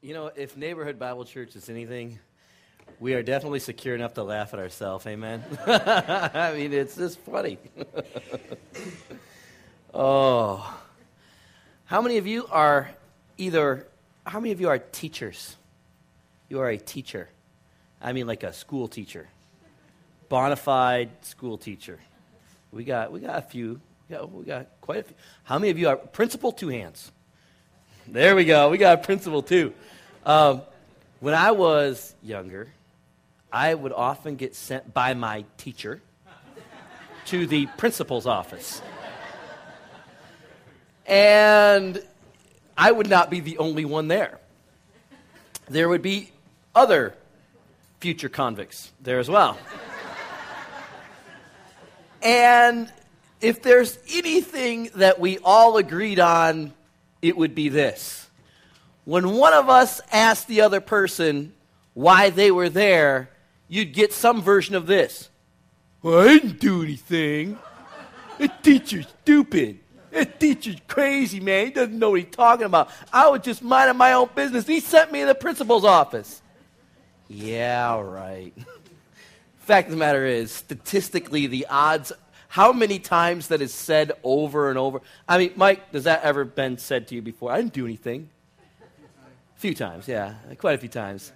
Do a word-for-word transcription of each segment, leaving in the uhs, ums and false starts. You know, if Neighborhood Bible Church is anything, we are definitely secure enough to laugh at ourselves, amen? I mean, it's just funny. Oh. How many of you are either, how many of you are teachers? You are a teacher. I mean like a school teacher. Bonafide school teacher. We got we got a few. We got, we got quite a few. How many of you are principal? Two hands. There we go. We got a principal too. Um, when I was younger, I would often get sent by my teacher to the principal's office. And I would not be the only one there. There would be other future convicts there as well. And if there's anything that we all agreed on, it would be this. When one of us asked the other person why they were there, you'd get some version of this. Well, I didn't do anything. That teacher's stupid. That teacher's crazy, man. He doesn't know what he's talking about. I was just minding my own business. He sent me to the principal's office. Yeah, right. Fact of the matter is, statistically, the odds, how many times that is said over and over. I mean, Mike, does that ever been said to you before? I didn't do anything. A few times, yeah, quite a few times.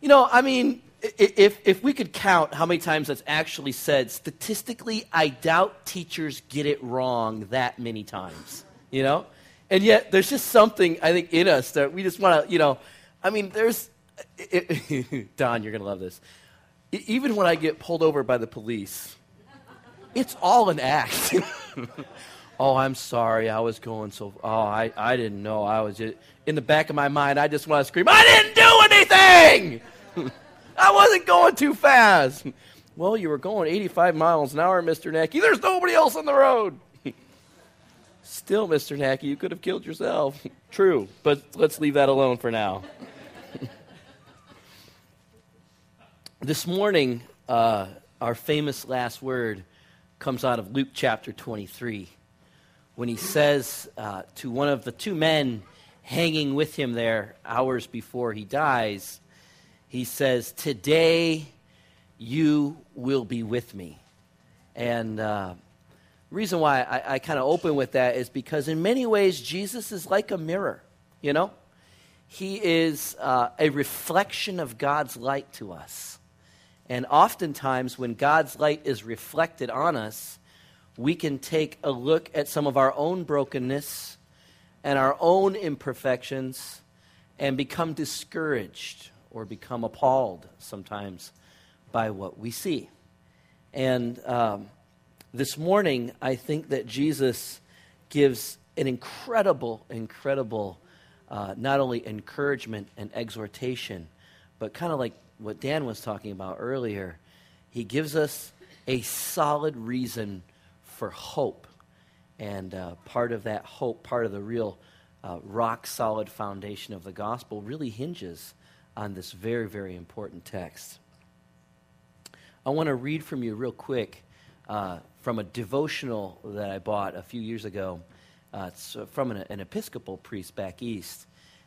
You know, I mean, if, if we could count how many times that's actually said, statistically, I doubt teachers get it wrong that many times, you know? And yet, there's just something, I think, in us that we just want to, you know, I mean, there's, it, Don, you're going to love this. Even when I get pulled over by the police, it's all an act. Oh, I'm sorry. I was going so... Oh, I, I didn't know. I was just... In the back of my mind, I just want to scream, I didn't do anything! I wasn't going too fast. Well, you were going eighty-five miles an hour, Mister Nackey. There's nobody else on the road. Still, Mister Nackey, you could have killed yourself. True, but let's leave that alone for now. This morning, uh, our famous last word comes out of Luke chapter twenty-three, when he says uh, to one of the two men hanging with him there hours before he dies, he says, today you will be with me. And uh, the reason why I, I kind of open with that is because in many ways, Jesus is like a mirror, you know? He is uh, a reflection of God's light to us. And oftentimes, when God's light is reflected on us, we can take a look at some of our own brokenness and our own imperfections and become discouraged or become appalled sometimes by what we see. And um, this morning, I think that Jesus gives an incredible, incredible, uh, not only encouragement and exhortation, but kind of like what Dan was talking about earlier, he gives us a solid reason for hope. And uh, part of that hope, part of the real uh, rock-solid foundation of the gospel really hinges on this very, very important text. I want to read from you real quick uh, from a devotional that I bought a few years ago. Uh, it's from an, an Episcopal priest back east,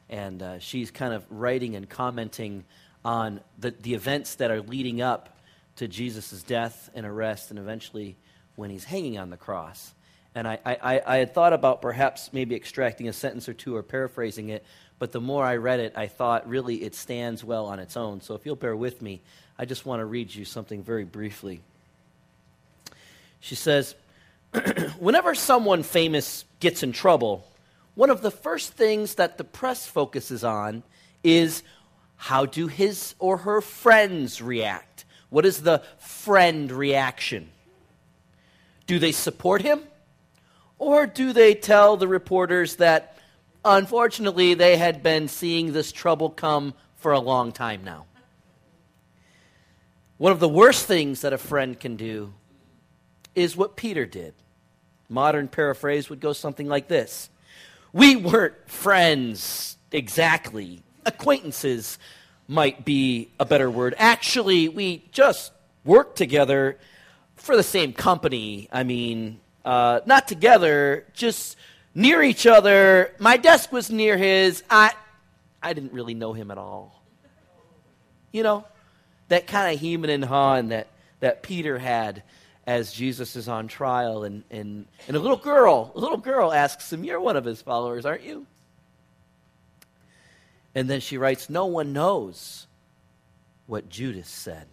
and uh, she's kind of writing and commenting on the, the events that are leading up to Jesus' death and arrest and eventually when he's hanging on the cross. And I, I, I had thought about perhaps maybe extracting a sentence or two or paraphrasing it, but the more I read it, I thought really it stands well on its own. So if you'll bear with me, I just want to read you something very briefly. She says, whenever someone famous gets in trouble, one of the first things that the press focuses on is how do his or her friends react? What is the friend reaction? Do they support him? Or do they tell the reporters that, unfortunately, they had been seeing this trouble come for a long time now? One of the worst things that a friend can do is what Peter did. Modern paraphrase would go something like this. We weren't friends exactly. Acquaintances might be a better word. Actually, we just worked together for the same company. I mean, uh, not together, just near each other. My desk was near his. I, I didn't really know him at all. You know, that kind of hemming and hawing that, that Peter had as Jesus is on trial. And, and, and a little girl, a little girl asks him, you're one of his followers, aren't you? And then she writes, no one knows what Judas said.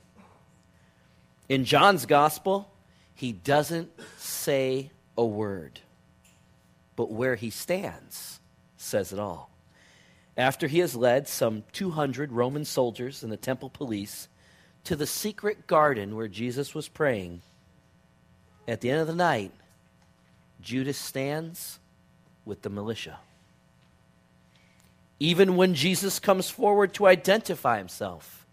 In John's gospel, he doesn't say a word, but where he stands says it all. After he has led some two hundred Roman soldiers and the temple police to the secret garden where Jesus was praying, at the end of the night, Judas stands with the militia. Even when Jesus comes forward to identify himself,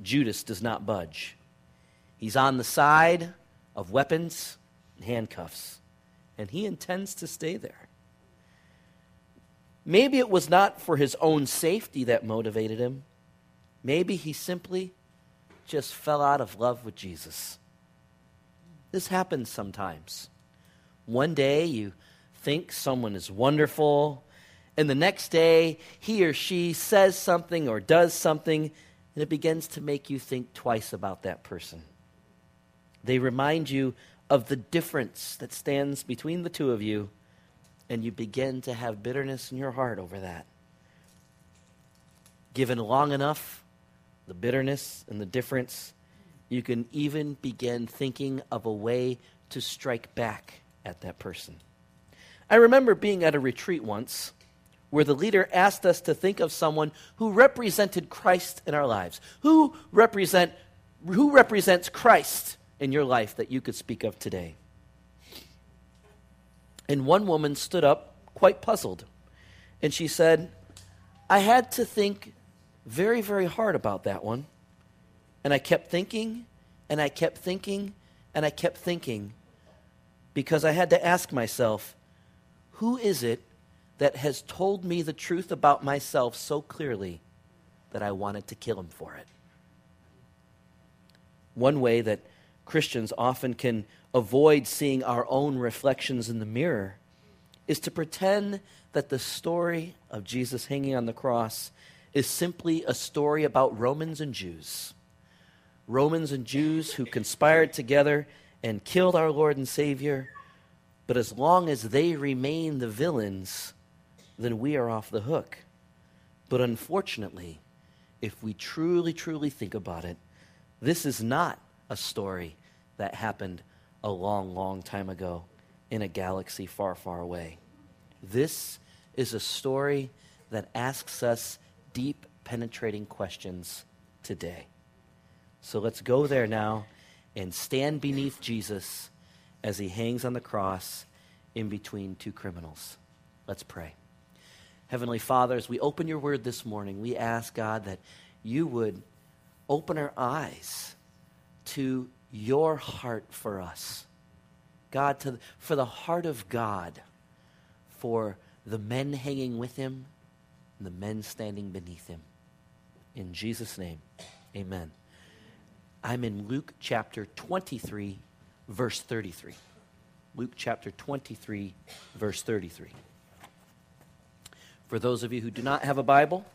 Judas does not budge. He's on the side of weapons and handcuffs, and he intends to stay there. Maybe it was not for his own safety that motivated him. Maybe he simply just fell out of love with Jesus. This happens sometimes. One day you think someone is wonderful, and the next day he or she says something or does something, and it begins to make you think twice about that person. They remind you of the difference that stands between the two of you, and you begin to have bitterness in your heart over that. Given long enough, the bitterness and the difference, you can even begin thinking of a way to strike back at that person. I remember being at a retreat once where the leader asked us to think of someone who represented Christ in our lives. Who represent, who represents Christ in your life that you could speak of today? And one woman stood up, quite puzzled, and she said, I had to think very, very hard about that one. And I kept thinking, and I kept thinking, and I kept thinking, because I had to ask myself, who is it that has told me the truth about myself so clearly that I wanted to kill him for it? One way that Christians often can avoid seeing our own reflections in the mirror is to pretend that the story of Jesus hanging on the cross is simply a story about Romans and Jews. Romans and Jews who conspired together and killed our Lord and Savior, but as long as they remain the villains, then we are off the hook. But unfortunately, if we truly, truly think about it, this is not a story that happened a long, long time ago in a galaxy far, far away. This is a story that asks us deep, penetrating questions today. So let's go there now and stand beneath Jesus as he hangs on the cross in between two criminals. Let's pray. Heavenly Father, as we open your word this morning, we ask, God, that you would open our eyes to your heart for us. God, to, for the heart of God, for the men hanging with him, and the men standing beneath him. In Jesus' name, amen. I'm in Luke chapter twenty-three, verse thirty-three. Luke chapter twenty-three, verse thirty-three. For those of you who do not have a Bible,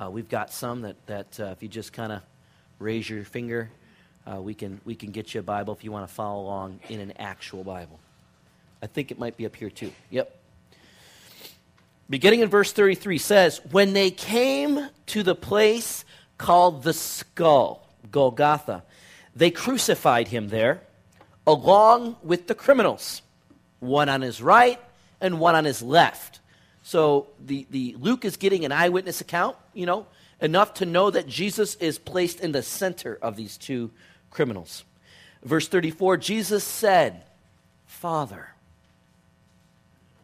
uh, we've got some that, that uh, if you just kind of raise your finger, uh, we can we can get you a Bible if you want to follow along in an actual Bible. I think it might be up here too. Yep. Beginning in verse thirty-three says, when they came to the place called the Skull, Golgotha, they crucified him there along with the criminals, one on his right and one on his left. So the, the Luke is getting an eyewitness account, you know, enough to know that Jesus is placed in the center of these two criminals. Verse thirty-four, Jesus said, Father,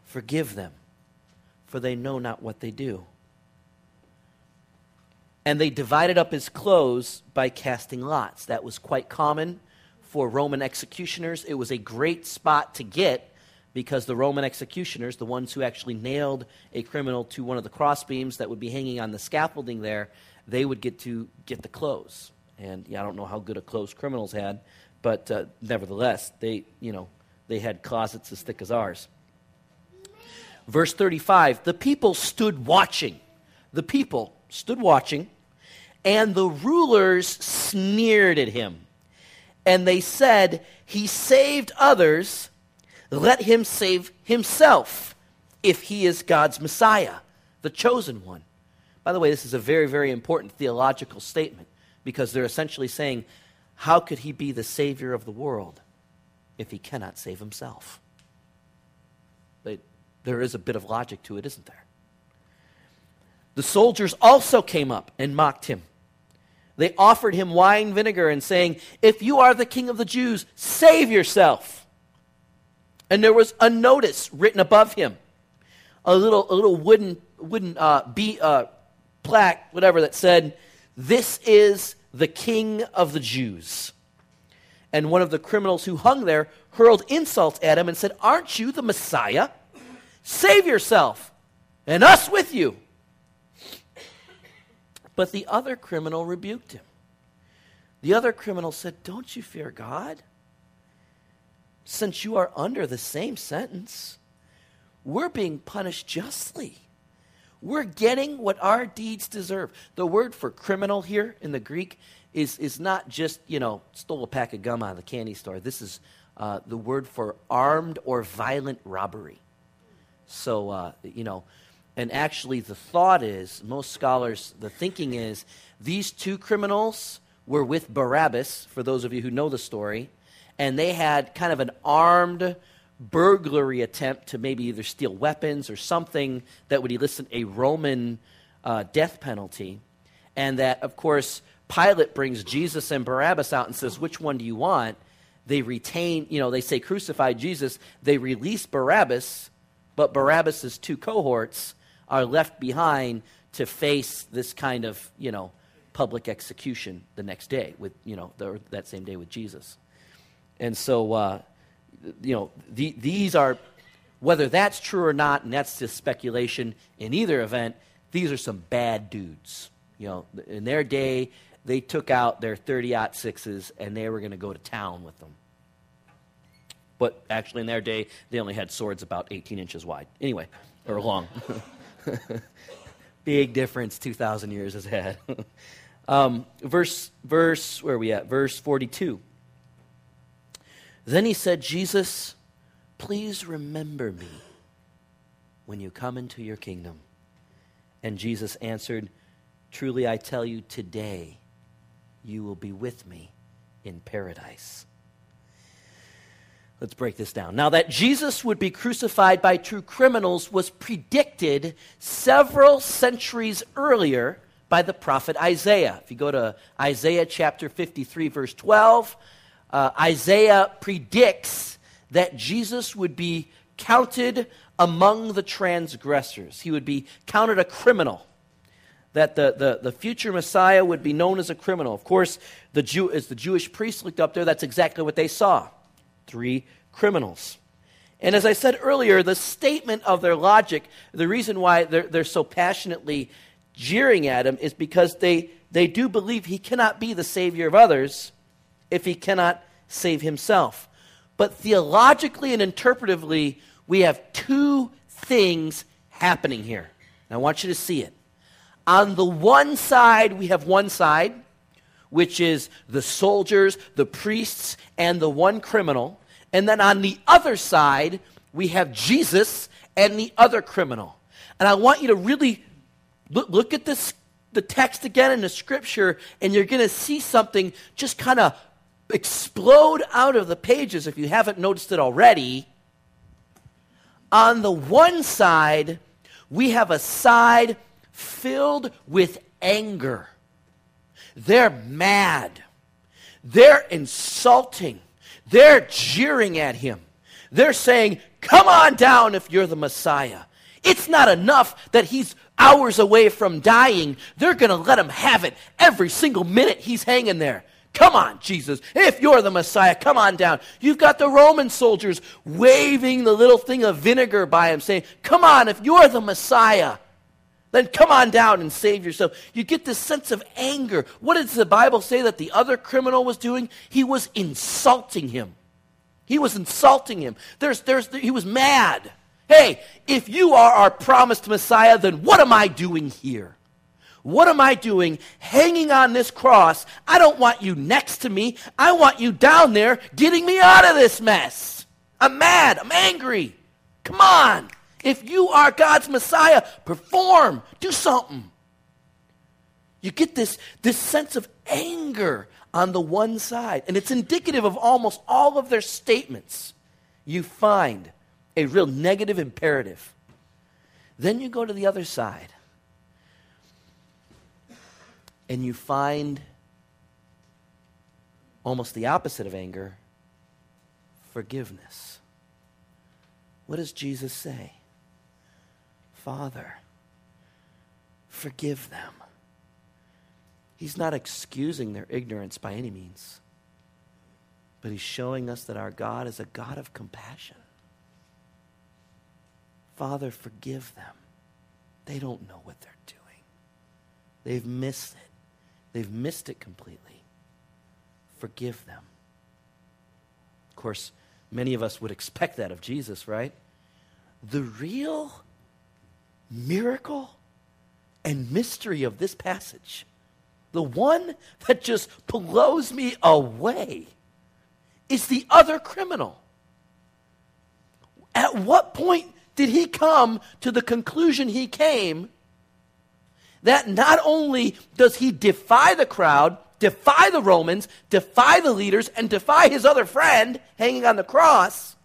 forgive them, for they know not what they do. And they divided up his clothes by casting lots. That was quite common for Roman executioners. It was a great spot to get because the Roman executioners, the ones who actually nailed a criminal to one of the crossbeams that would be hanging on the scaffolding there, they would get to get the clothes. And yeah, I don't know how good a clothes criminals had, but uh, nevertheless, they, you know, they had closets as thick as ours. Verse thirty-five, the people stood watching. the people stood watching, and the rulers sneered at him. And they said, he saved others, let him save himself, if he is God's Messiah, the chosen one. By the way, this is a very, very important theological statement, because they're essentially saying, how could he be the Savior of the world if he cannot save himself? They, there is a bit of logic to it, isn't there? The soldiers also came up and mocked him. They offered him wine vinegar and saying, if you are the king of the Jews, save yourself. And there was a notice written above him, a little a little wooden wooden uh, be, uh, plaque, whatever, that said, this is the king of the Jews. And one of the criminals who hung there hurled insults at him and said, aren't you the Messiah? Save yourself and us with you. But the other criminal rebuked him. The other criminal said, don't you fear God? Since you are under the same sentence, we're being punished justly. We're getting what our deeds deserve. The word for criminal here in the Greek is, is not just, you know, stole a pack of gum out of the candy store. This is uh, the word for armed or violent robbery. So, uh, you know, and actually the thought is, most scholars, the thinking is, these two criminals were with Barabbas, for those of you who know the story, and they had kind of an armed burglary attempt to maybe either steal weapons or something that would elicit a Roman uh, death penalty. And that, of course, Pilate brings Jesus and Barabbas out and says, which one do you want? They retain, you know, they say crucify Jesus. They release Barabbas, but Barabbas's two cohorts are left behind to face this kind of, you know, public execution the next day with, you know, the, that same day with Jesus. And so, uh, you know, the, these are, whether that's true or not, and that's just speculation, in either event, these are some bad dudes. You know, in their day, they took out their thirty ought sixes and they were going to go to town with them. But actually in their day, they only had swords about eighteen inches wide. Anyway, or long. Big difference two thousand years has had. um, verse, verse, where are we at? Verse forty-two. Then he said, Jesus, please remember me when you come into your kingdom. And Jesus answered, truly I tell you, today you will be with me in paradise. Let's break this down. Now, that Jesus would be crucified by two criminals was predicted several centuries earlier by the prophet Isaiah. If you go to Isaiah chapter fifty-three, verse twelve, Uh, Isaiah predicts that Jesus would be counted among the transgressors. He would be counted a criminal, that the, the, the future Messiah would be known as a criminal. Of course, the Jew, as the Jewish priests looked up there, that's exactly what they saw, three criminals. And as I said earlier, the statement of their logic, the reason why they're, they're so passionately jeering at him is because they, they do believe he cannot be the Savior of others if he cannot save himself. But theologically and interpretively, we have two things happening here. And I want you to see it. On the one side, we have one side, which is the soldiers, the priests, and the one criminal. And then on the other side, we have Jesus and the other criminal. And I want you to really look, look at this, the text again in the scripture, and you're going to see something just kind of explode out of the pages if you haven't noticed it already. On the one side, we have a side filled with anger. They're mad. They're insulting. They're jeering at him. They're saying, come on down if you're the Messiah. It's not enough that he's hours away from dying. They're going to let him have it every single minute he's hanging there. Come on, Jesus. If you're the Messiah, come on down. You've got the Roman soldiers waving the little thing of vinegar by him, saying, come on, if you're the Messiah, then come on down and save yourself. You get this sense of anger. What does the Bible say that the other criminal was doing? He was insulting him. He was insulting him. There's, there's, he was mad. Hey, if you are our promised Messiah, then what am I doing here? What am I doing hanging on this cross? I don't want you next to me. I want you down there getting me out of this mess. I'm mad. I'm angry. Come on. If you are God's Messiah, perform. Do something. You get this, this sense of anger on the one side, and it's indicative of almost all of their statements. You find a real negative imperative. Then you go to the other side, and you find almost the opposite of anger, forgiveness. What does Jesus say? Father, forgive them. He's not excusing their ignorance by any means, but he's showing us that our God is a God of compassion. Father, forgive them. They don't know what they're doing. They've missed it. They've missed it completely. Forgive them. Of course, many of us would expect that of Jesus, right? The real miracle and mystery of this passage, the one that just blows me away, is the other criminal. At what point did he come to the conclusion he came that not only does he defy the crowd, defy the Romans, defy the leaders, and defy his other friend hanging on the cross,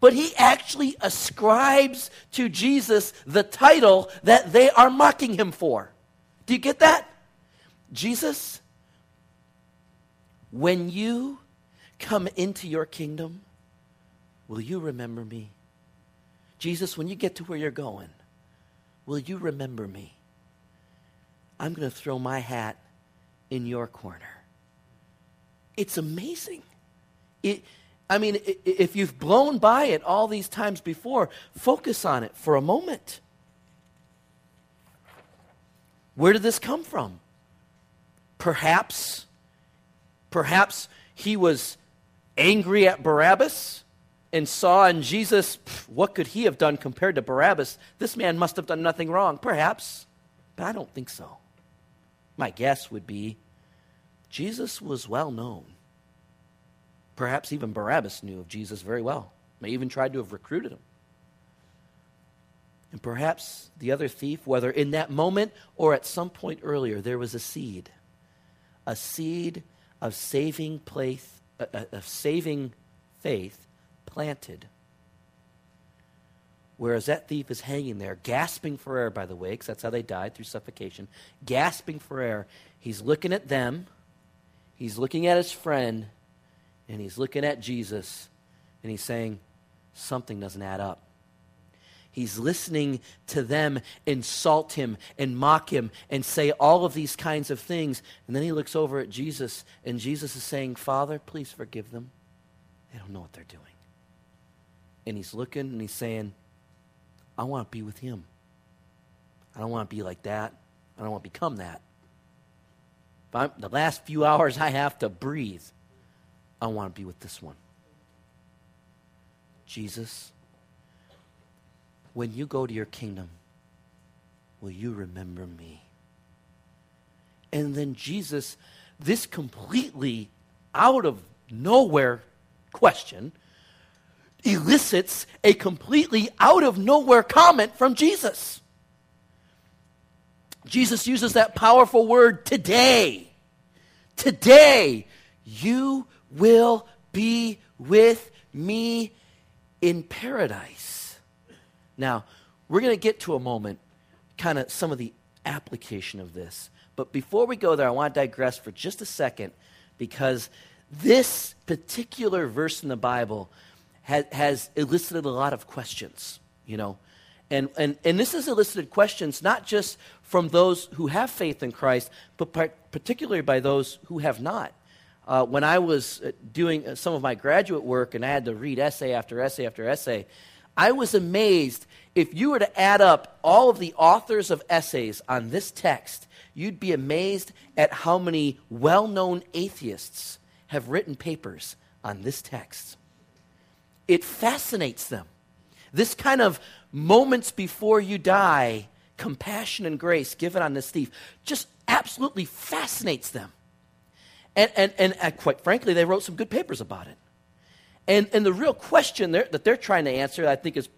but he actually ascribes to Jesus the title that they are mocking him for? Do you get that? Jesus, when you come into your kingdom, will you remember me? Jesus, when you get to where you're going, will you remember me? I'm going to throw my hat in your corner. It's amazing. It, I mean, if you've blown by it all these times before, focus on it for a moment. Where did this come from? Perhaps, perhaps he was angry at Barabbas and saw in Jesus, what could he have done compared to Barabbas? This man must have done nothing wrong, perhaps. But I don't think so. My guess would be Jesus was well known. Perhaps even Barabbas knew of Jesus very well. May even tried to have recruited him. And perhaps the other thief, whether in that moment or at some point earlier, there was a seed. A seed of saving faith, of saving faith planted. Whereas that thief is hanging there, gasping for air, by the way, because that's how they died, through suffocation, gasping for air. He's looking at them, he's looking at his friend, and he's looking at Jesus, and he's saying, something doesn't add up. He's listening to them insult him and mock him and say all of these kinds of things. And then he looks over at Jesus, and Jesus is saying, Father, please forgive them. They don't know what they're doing. And he's looking, and he's saying, I want to be with him. I don't want to be like that. I don't want to become that. If I'm, the last few hours I have to breathe, I want to be with this one. Jesus, when you go to your kingdom, will you remember me? And then Jesus, this completely out of nowhere question, elicits a completely out of nowhere comment from Jesus. Jesus uses that powerful word, today. Today, you will be with me in paradise. Now, we're going to get to a moment, kind of some of the application of this. But before we go there, I want to digress for just a second, because this particular verse in the Bible has, has elicited a lot of questions, you know. And, and, and this has elicited questions not just from those who have faith in Christ, but par- particularly by those who have not. Uh, when I was doing some of my graduate work and I had to read essay after essay after essay, I was amazed. If you were to add up all of the authors of essays on this text, you'd be amazed at how many well-known atheists have written papers on this text. It fascinates them. This kind of moments before you die compassion and grace given on this thief just absolutely fascinates them. And, and, and uh, quite frankly, they wrote some good papers about it. And, and the real question there, that they're trying to answer, I think is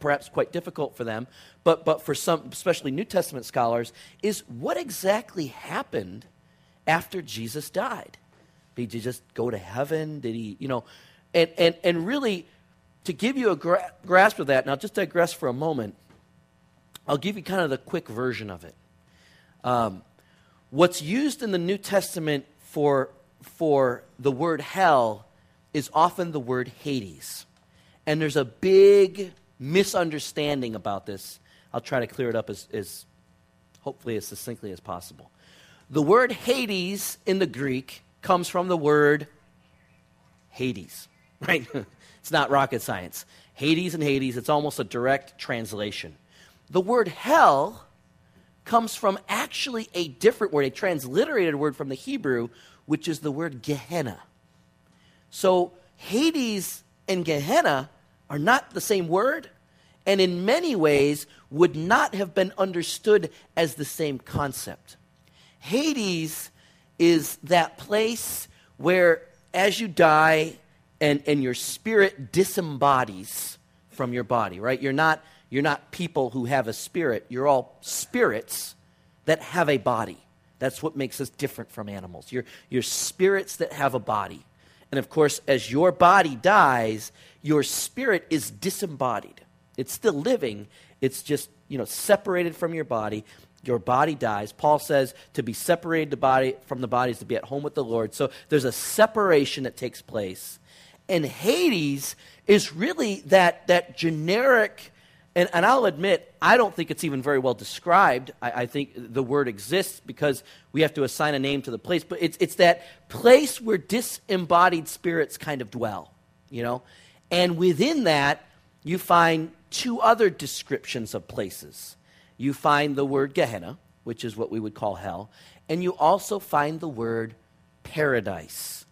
perhaps quite difficult for them, but, but for some, especially New Testament scholars, is what exactly happened after Jesus died? Did he just go to heaven? Did he, you know, and, and, and really, to give you a gra- grasp of that, and I'll just digress for a moment, I'll give you kind of the quick version of it. Um, what's used in the New Testament for, for the word hell is often the word Hades. And there's a big misunderstanding about this. I'll try to clear it up as, as hopefully as succinctly as possible. The word Hades in the Greek comes from the word Hades, right? It's not rocket science. Hades and Hades, it's almost a direct translation. The word hell comes from actually a different word, a transliterated word from the Hebrew, which is the word Gehenna. So Hades and Gehenna are not the same word, and in many ways would not have been understood as the same concept. Hades is that place where as you die and, and your spirit disembodies from your body, right? You're not, you're not people who have a spirit. You're all spirits that have a body. That's what makes us different from animals. You're, you're spirits that have a body. And of course, as your body dies, your spirit is disembodied. It's still living. It's just, you know, separated from your body. Your body dies. Paul says to be separated the body from the body is to be at home with the Lord. So there's a separation that takes place. And Hades is really that, that generic, and, and I'll admit, I don't think it's even very well described. I, I think the word exists because we have to assign a name to the place, but it's it's that place where disembodied spirits kind of dwell, you know? And within that, you find two other descriptions of places. You find the word Gehenna, which is what we would call hell, and you also find the word paradise,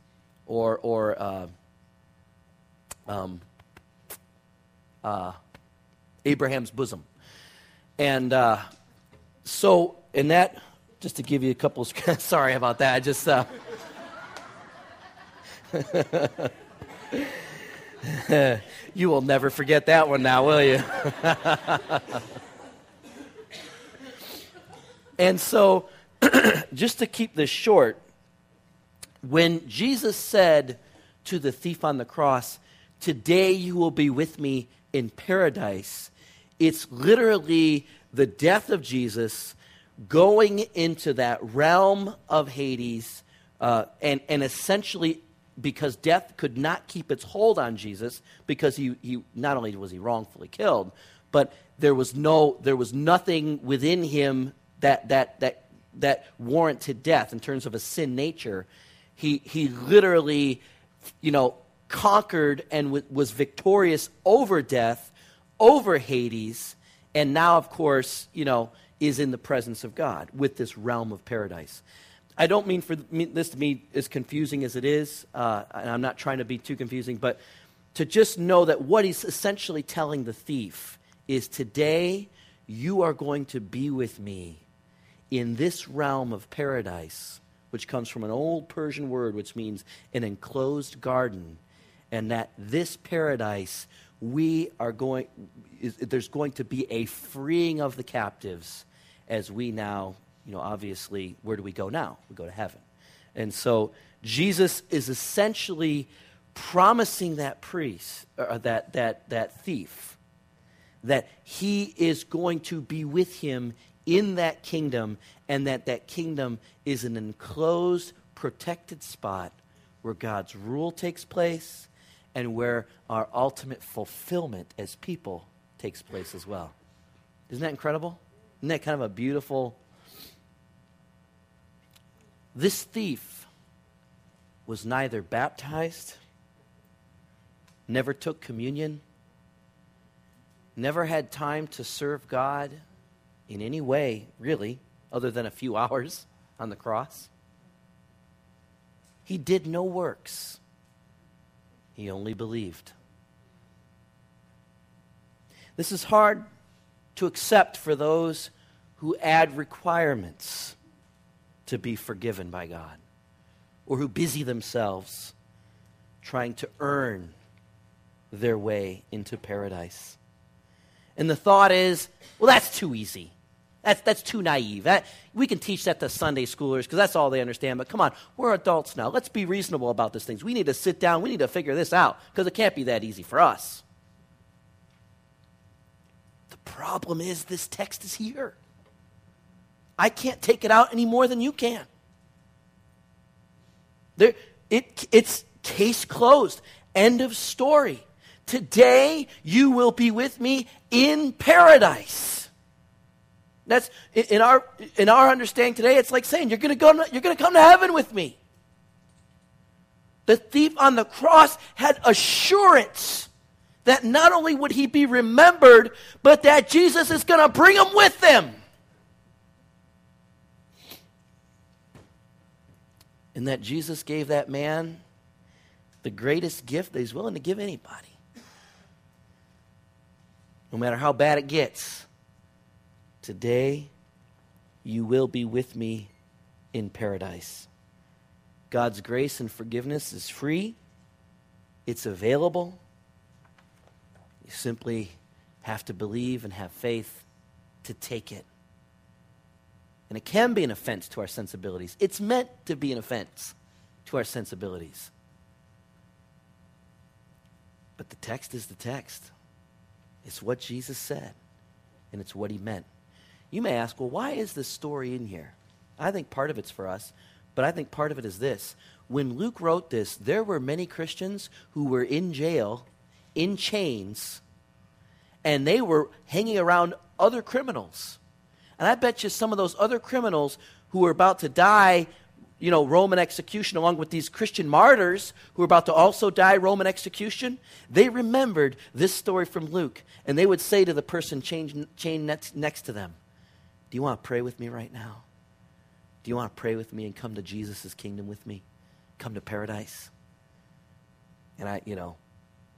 or, or uh, um, uh, Abraham's bosom. And uh, so, and that, just to give you a couple of, sorry about that, I just, uh, you will never forget that one now, will you? And so, just to keep this short, when Jesus said to the thief on the cross, "Today you will be with me in paradise," it's literally the death of Jesus going into that realm of Hades, uh, and, and essentially because death could not keep its hold on Jesus, because he, he not only was he wrongfully killed, but there was no there was nothing within him that that that that warranted death in terms of a sin nature. He he literally, you know, conquered and w- was victorious over death, over Hades, and now, of course, you know, is in the presence of God with this realm of paradise. I don't mean for this to be as confusing as it is, uh, and I'm not trying to be too confusing, but to just know that what he's essentially telling the thief is, today you are going to be with me in this realm of paradise, which comes from an old Persian word, which means an enclosed garden, and that this paradise, we are going, is, there's going to be a freeing of the captives as we now, you know, obviously, where do we go now? We go to heaven. And so Jesus is essentially promising that priest, or that that that thief, that he is going to be with him in that kingdom, and that that kingdom is an enclosed, protected spot where God's rule takes place, and where our ultimate fulfillment as people takes place as well. Isn't that incredible? Isn't that kind of a beautiful... This thief was neither baptized, never took communion, never had time to serve God in any way, really, other than a few hours on the cross. He did no works. He only believed. This is hard to accept for those who add requirements to be forgiven by God, or who busy themselves trying to earn their way into paradise. And the thought is, well, that's too easy. That's, that's too naive. That, we can teach that to Sunday schoolers because that's all they understand. But come on, we're adults now. Let's be reasonable about these things. We need to sit down. We need to figure this out because it can't be that easy for us. The problem is this text is here. I can't take it out any more than you can. There, it, it's case closed. End of story. Today, you will be with me in paradise. That's in our in our understanding today. It's like saying you're going to go. You're going to come to heaven with me. The thief on the cross had assurance that not only would he be remembered, but that Jesus is going to bring him with him, and that Jesus gave that man the greatest gift that he's willing to give anybody, no matter how bad it gets. Today, you will be with me in paradise. God's grace and forgiveness is free. It's available. You simply have to believe and have faith to take it. And it can be an offense to our sensibilities. It's meant to be an offense to our sensibilities. But the text is the text. It's what Jesus said, and it's what he meant. You may ask, well, why is this story in here? I think part of it's for us, but I think part of it is this. When Luke wrote this, there were many Christians who were in jail, in chains, and they were hanging around other criminals. And I bet you some of those other criminals who were about to die, you know, Roman execution, along with these Christian martyrs who were about to also die Roman execution, they remembered this story from Luke, and they would say to the person chained, chained next, next to them, do you want to pray with me right now? Do you want to pray with me and come to Jesus' kingdom with me? Come to paradise? And I, you know,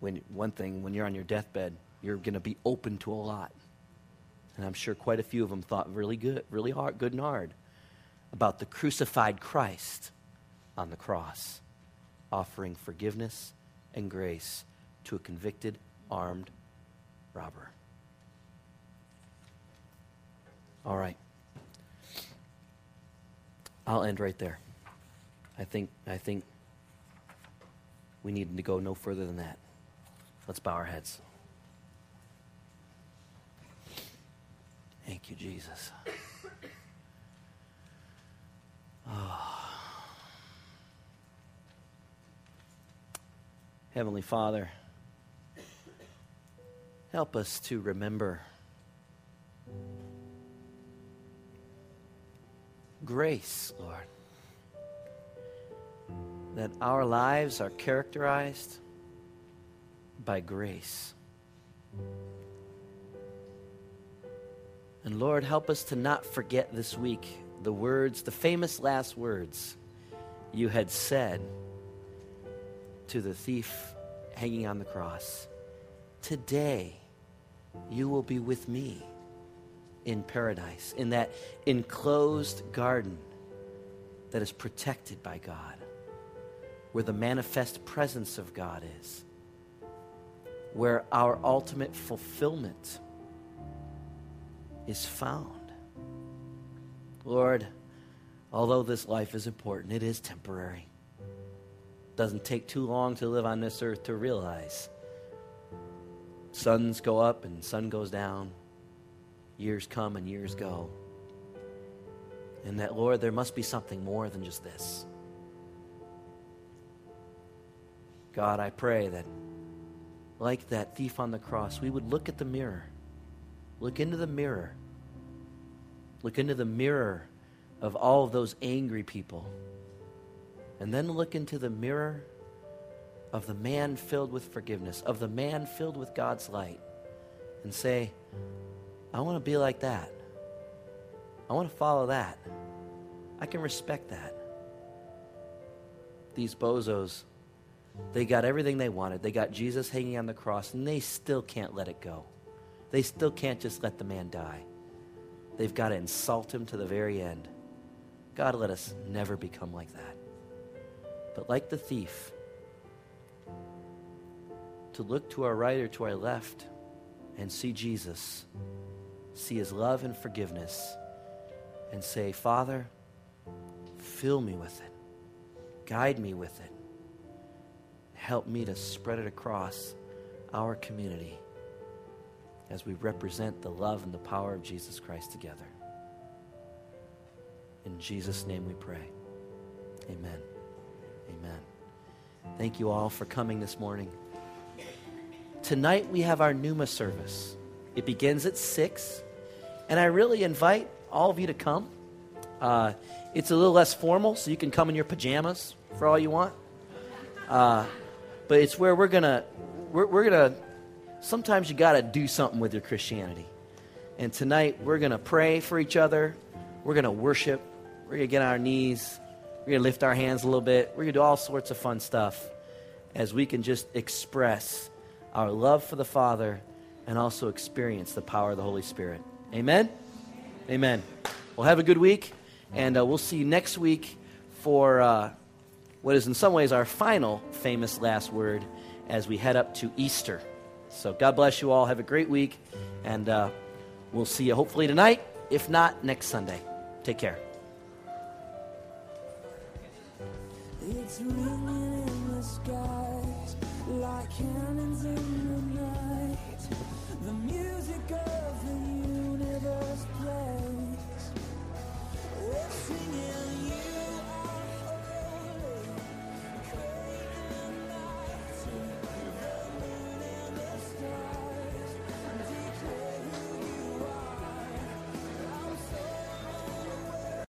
when one thing, when you're on your deathbed, you're going to be open to a lot. And I'm sure quite a few of them thought really good, really hard, good and hard about the crucified Christ on the cross, offering forgiveness and grace to a convicted, armed robber. All right. I'll end right there. I think I think we need to go no further than that. Let's bow our heads. Thank you, Jesus. Oh. Heavenly Father, help us to remember grace, Lord, that our lives are characterized by grace. And Lord, help us to not forget this week the words, the famous last words you had said to the thief hanging on the cross. Today, you will be with me in paradise, in that enclosed garden that is protected by God, where the manifest presence of God is, where our ultimate fulfillment is found. Lord, although this life is important, it is temporary. It doesn't take too long to live on this earth to realize suns go up and sun goes down. Years come and years go. And that, Lord, there must be something more than just this. God, I pray that, like that thief on the cross, we would look at the mirror. Look into the mirror. Look into the mirror of all of those angry people. And then look into the mirror of the man filled with forgiveness, of the man filled with God's light, and say, I want to be like that. I want to follow that. I can respect that. These bozos, they got everything they wanted. They got Jesus hanging on the cross, and they still can't let it go. They still can't just let the man die. They've got to insult him to the very end. God, let us never become like that. But like the thief, to look to our right or to our left and see Jesus, see his love and forgiveness, and say, Father, fill me with it. Guide me with it. Help me to spread it across our community as we represent the love and the power of Jesus Christ together. In Jesus' name we pray. Amen. Amen. Thank you all for coming this morning. Tonight we have our Pneuma service. It begins at six, and I really invite all of you to come. Uh, it's a little less formal, so you can come in your pajamas for all you want. Uh, but it's where we're gonna, we're, we're gonna. Sometimes you gotta do something with your Christianity, and tonight we're gonna pray for each other. We're gonna worship. We're gonna get on our knees. We're gonna lift our hands a little bit. We're gonna do all sorts of fun stuff as we can just express our love for the Father and also experience the power of the Holy Spirit. Amen? Amen. Well, have a good week, and uh, we'll see you next week for uh, what is in some ways our final famous last word as we head up to Easter. So God bless you all. Have a great week, and uh, we'll see you hopefully tonight, if not next Sunday. Take care. It's raining in the skies like cannons in the night. The music of the universe plays.